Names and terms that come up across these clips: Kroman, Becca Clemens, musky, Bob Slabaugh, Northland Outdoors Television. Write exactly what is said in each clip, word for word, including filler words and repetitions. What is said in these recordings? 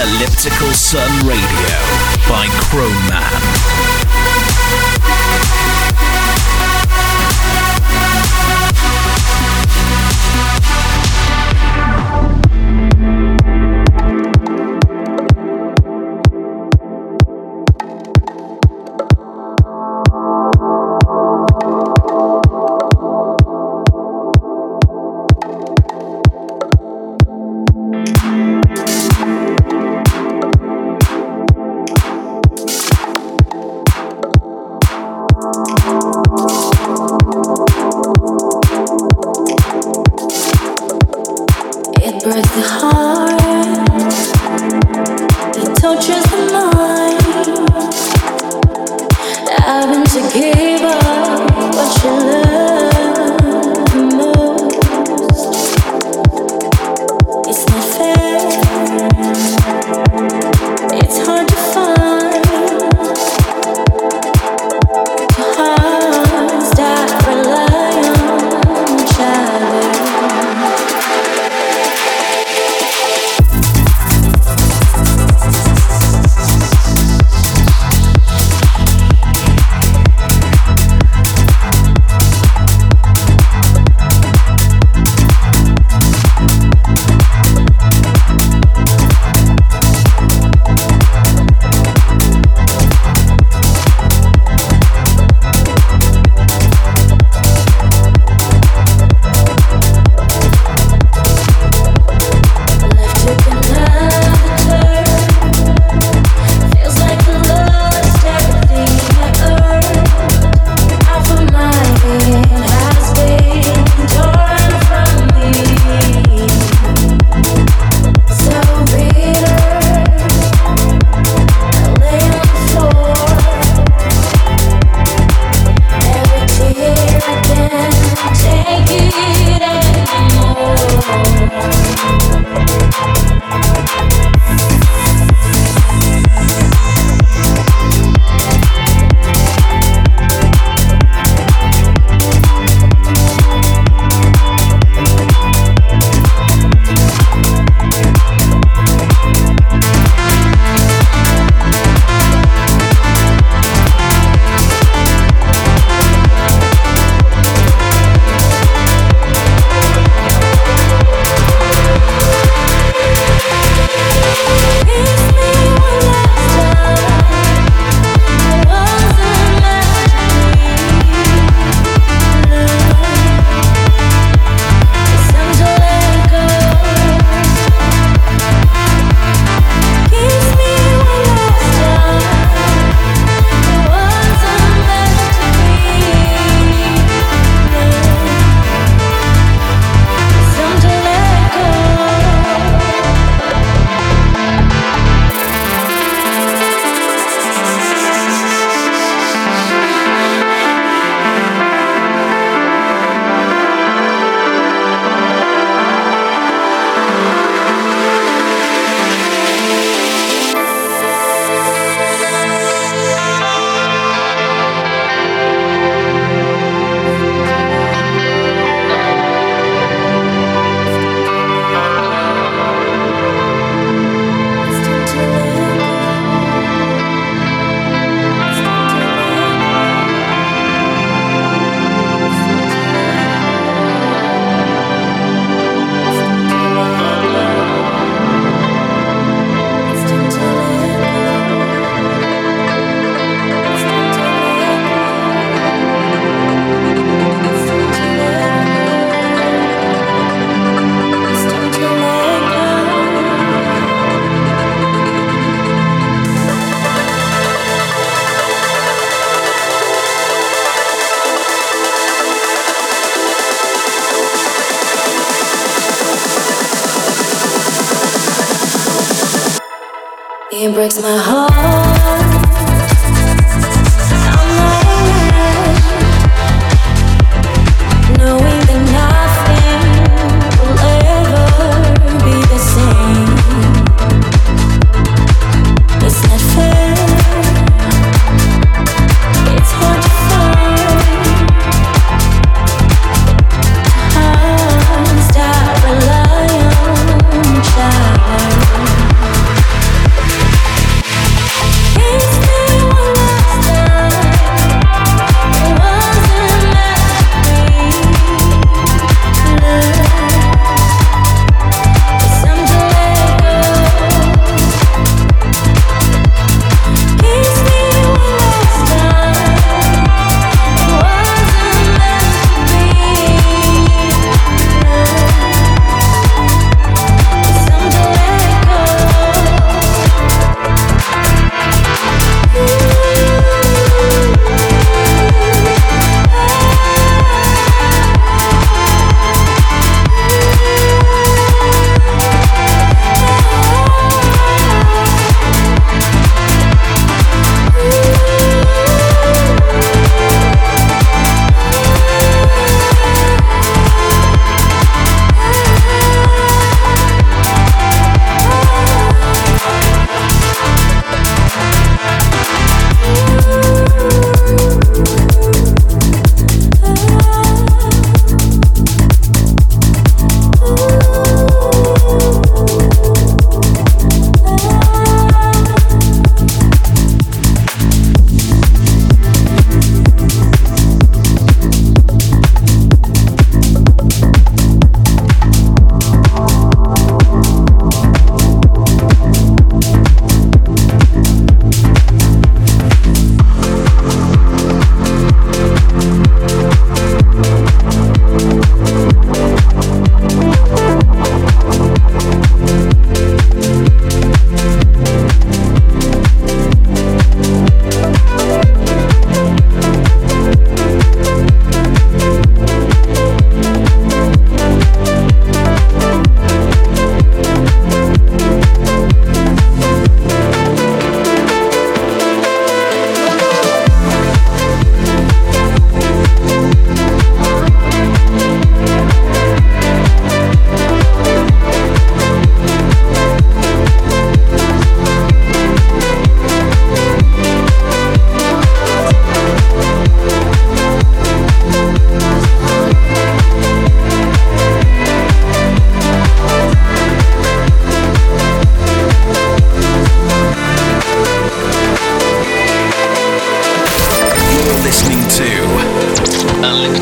Elliptical Sun Radio by Kroman. It breaks my heart.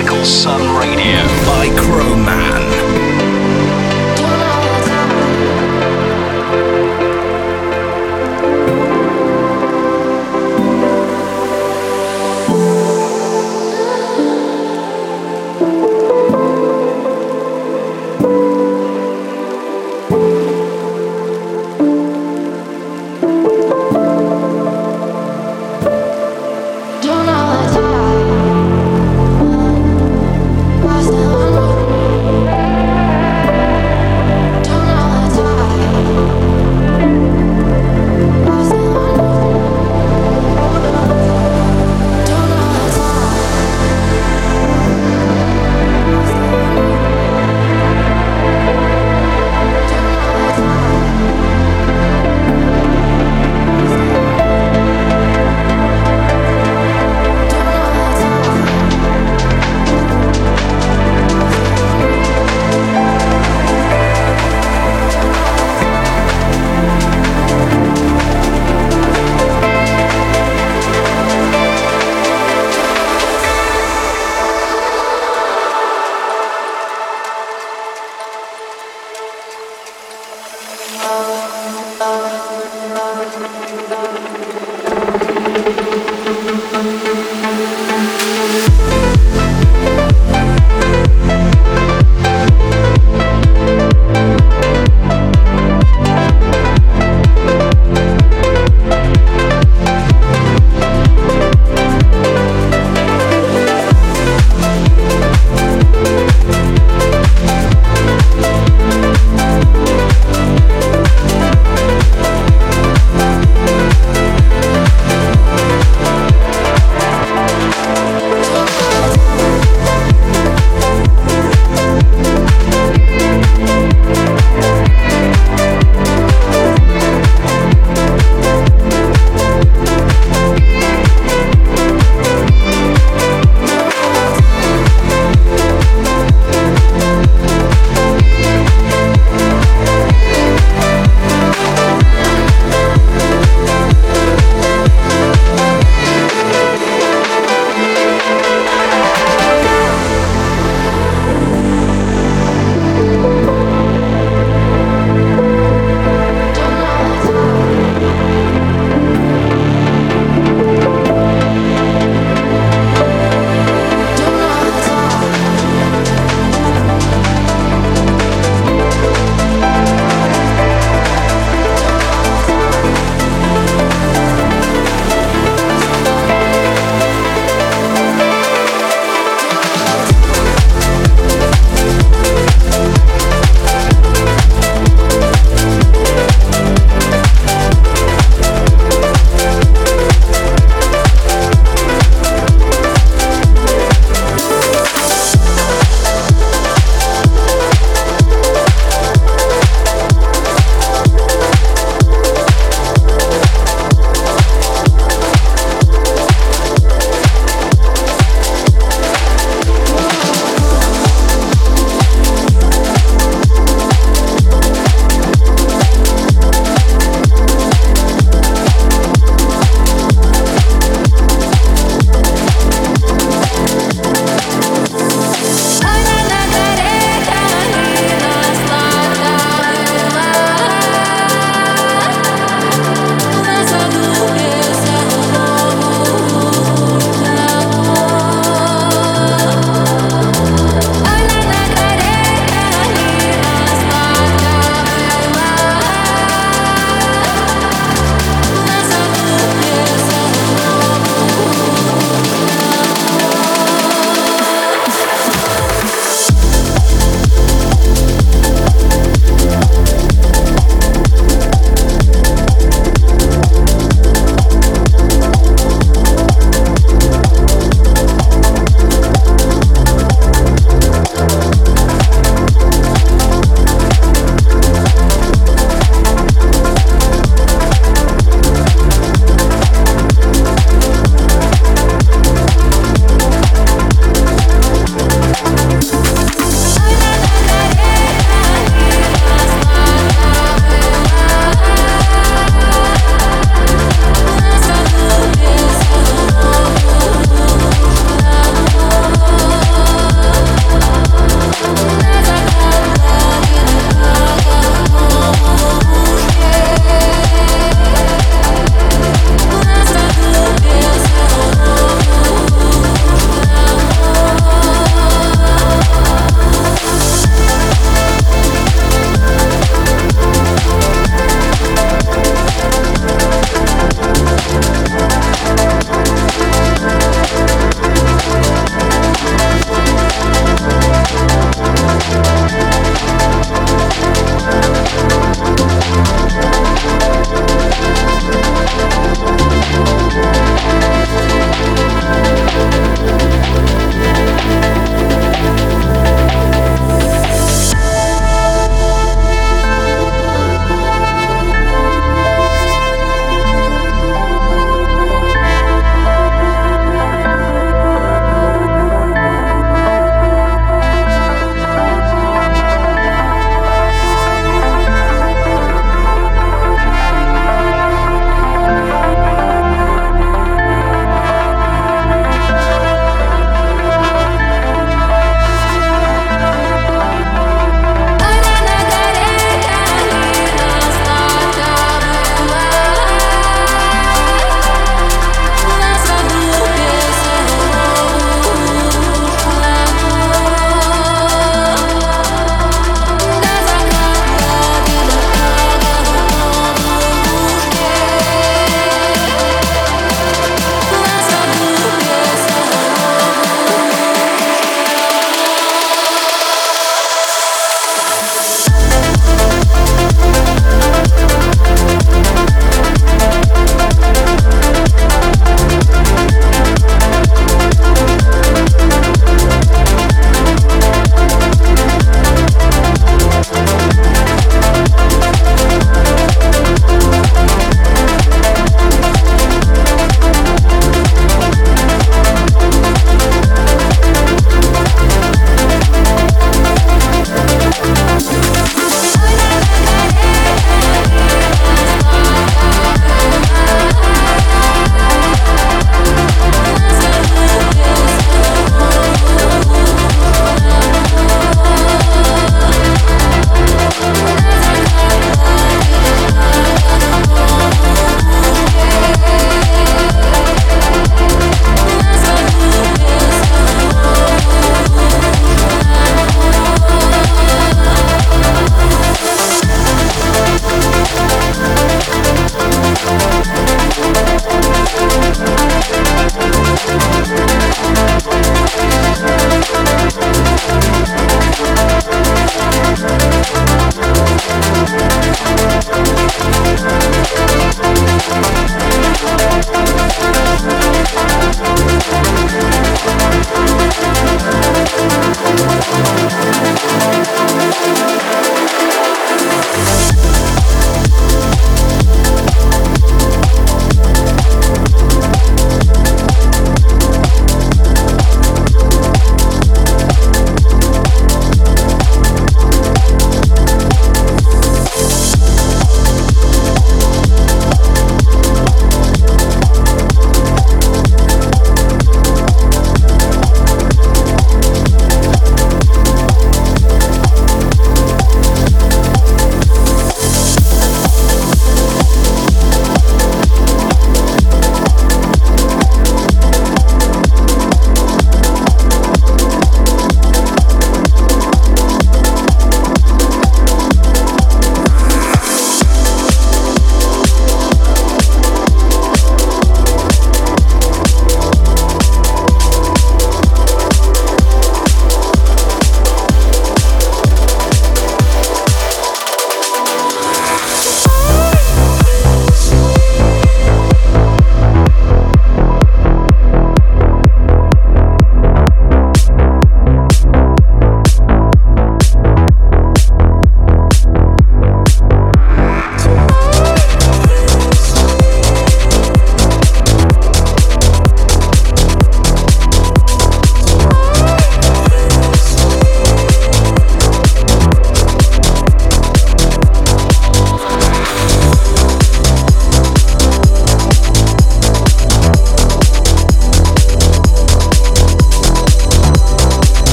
Classical Sun Radio by Kroman.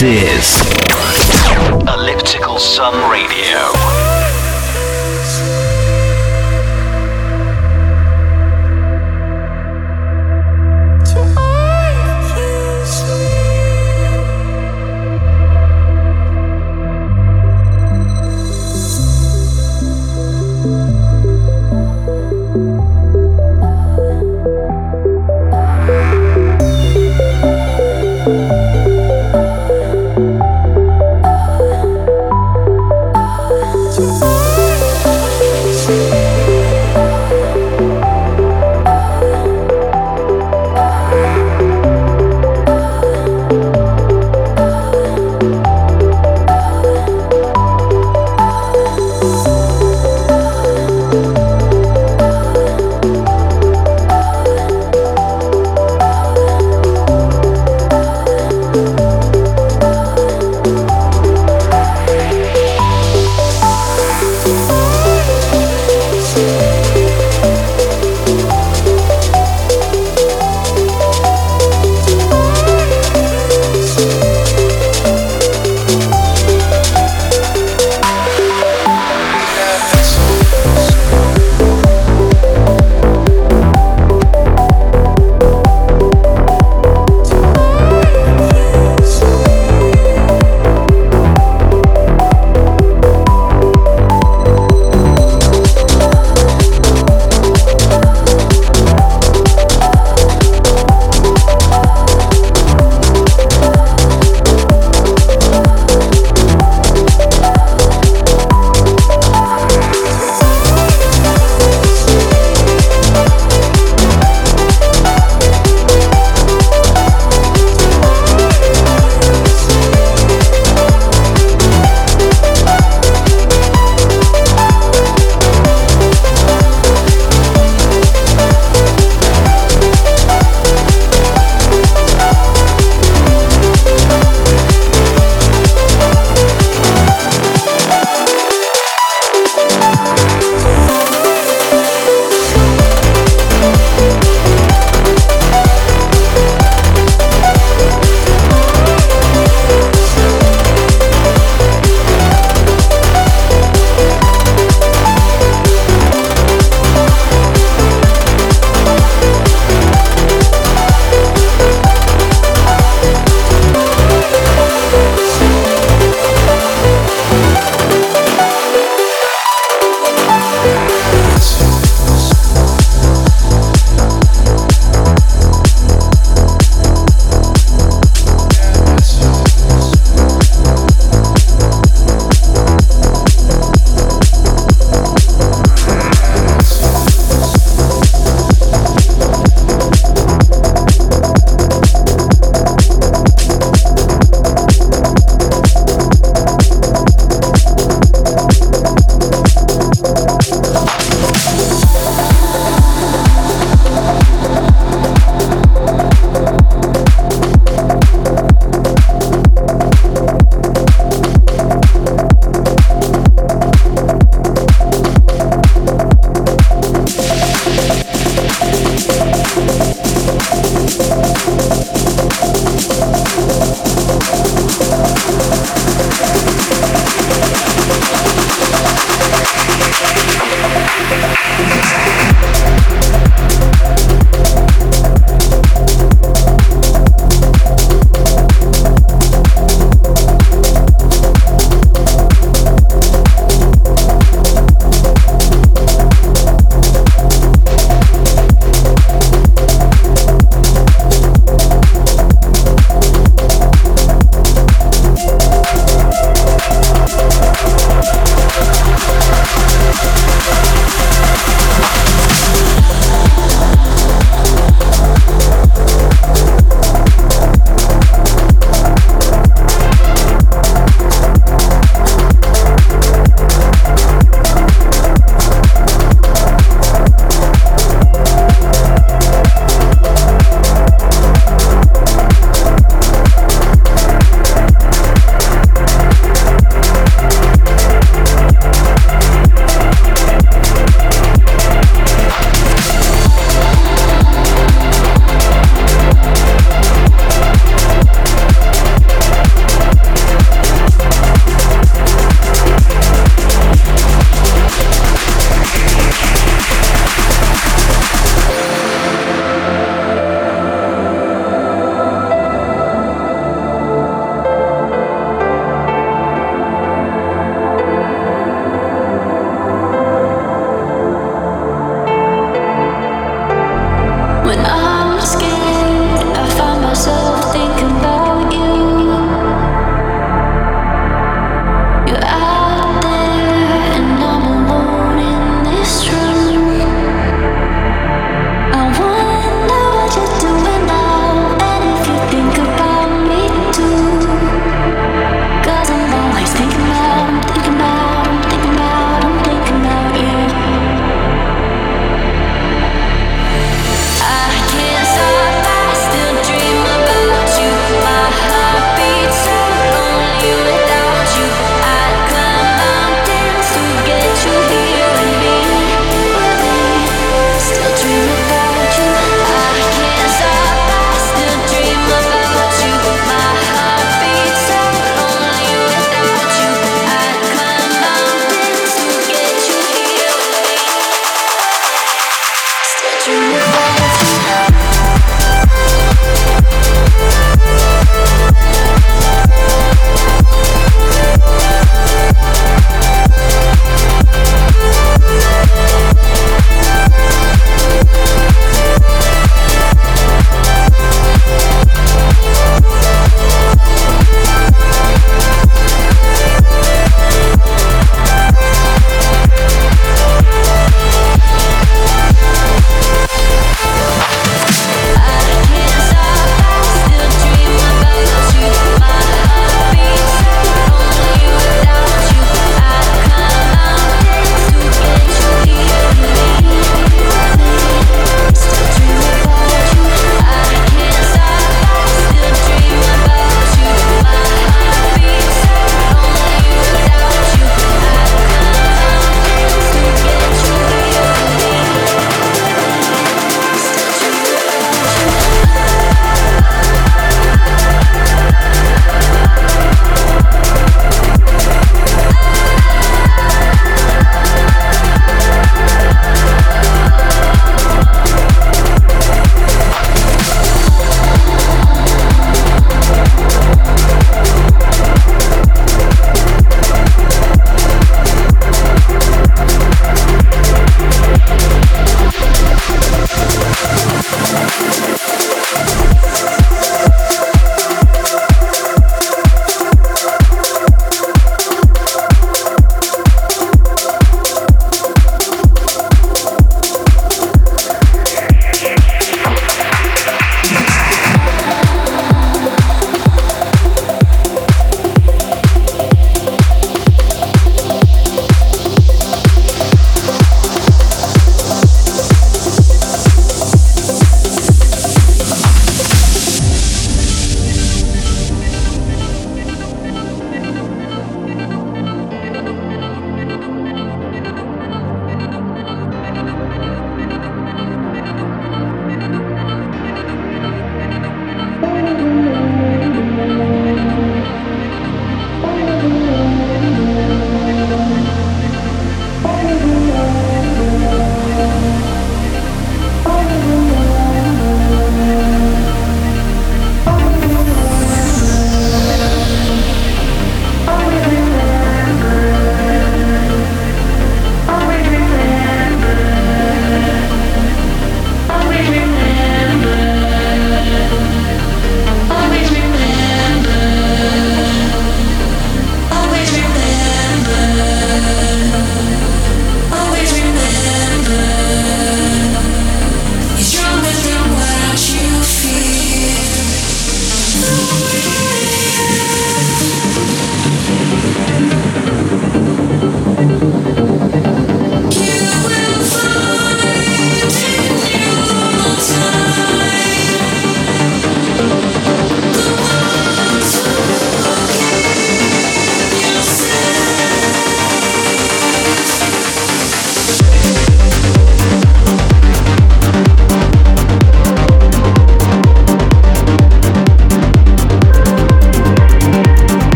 This is Elliptical Sun Radio.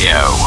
you. Oh,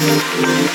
Elliptical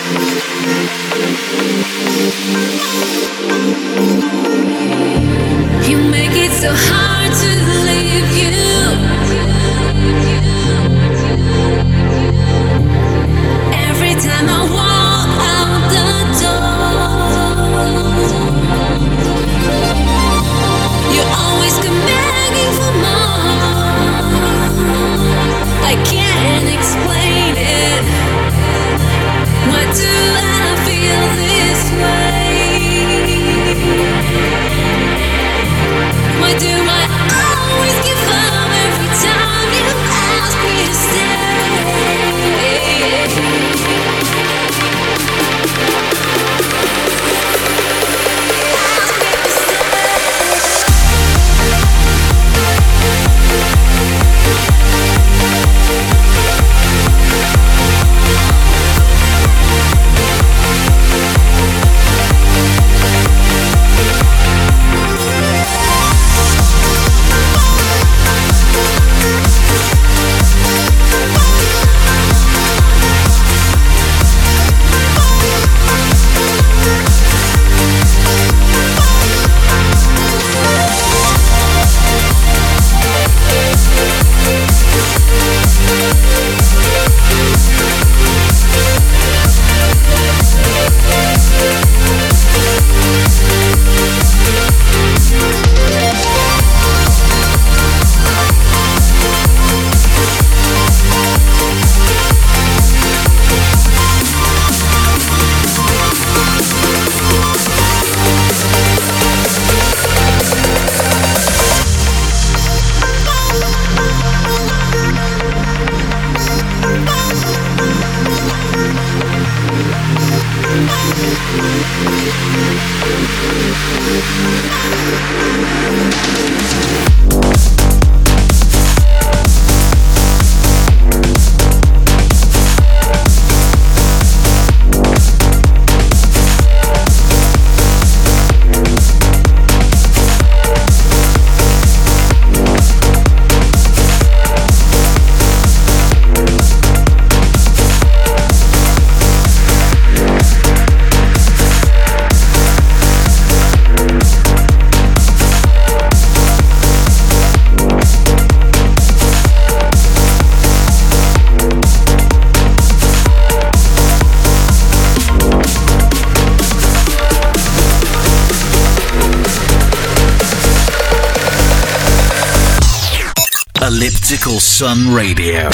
Sun Radio.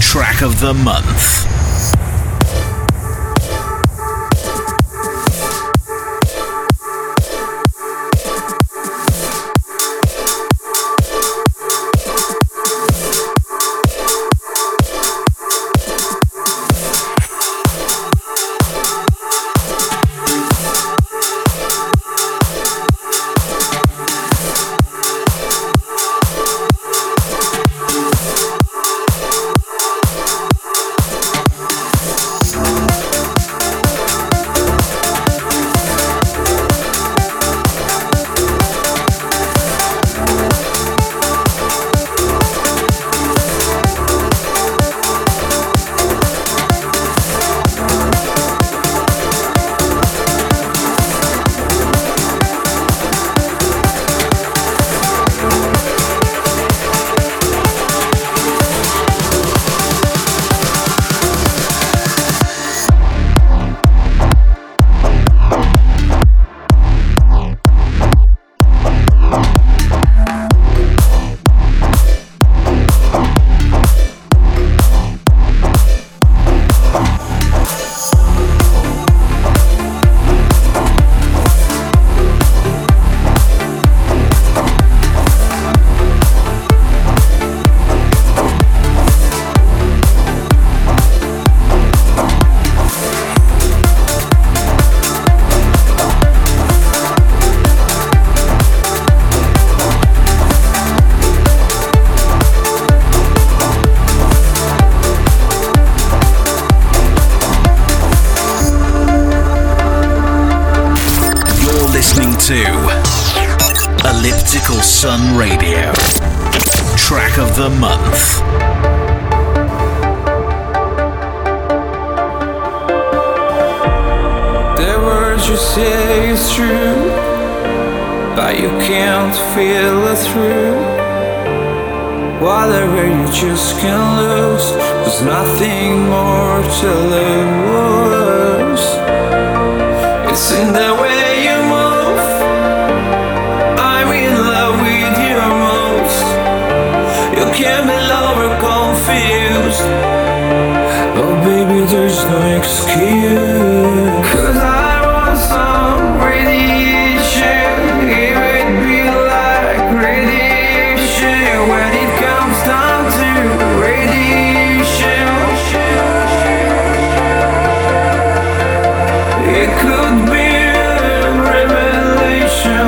Track of the month. The month. you say is true, but you can't feel it through. Whatever you just can lose, there's nothing more to lose. It's in the way you move. I'm in love with your moves. You can be lover confused. Oh baby, there's no excuse. Cause I want some radiation. It would be like radiation when it comes down to radiation. It could be a revelation.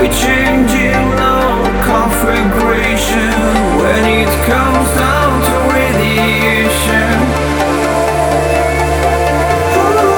We change in our configuration when it comes down to radiation. Oh.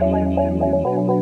I want you.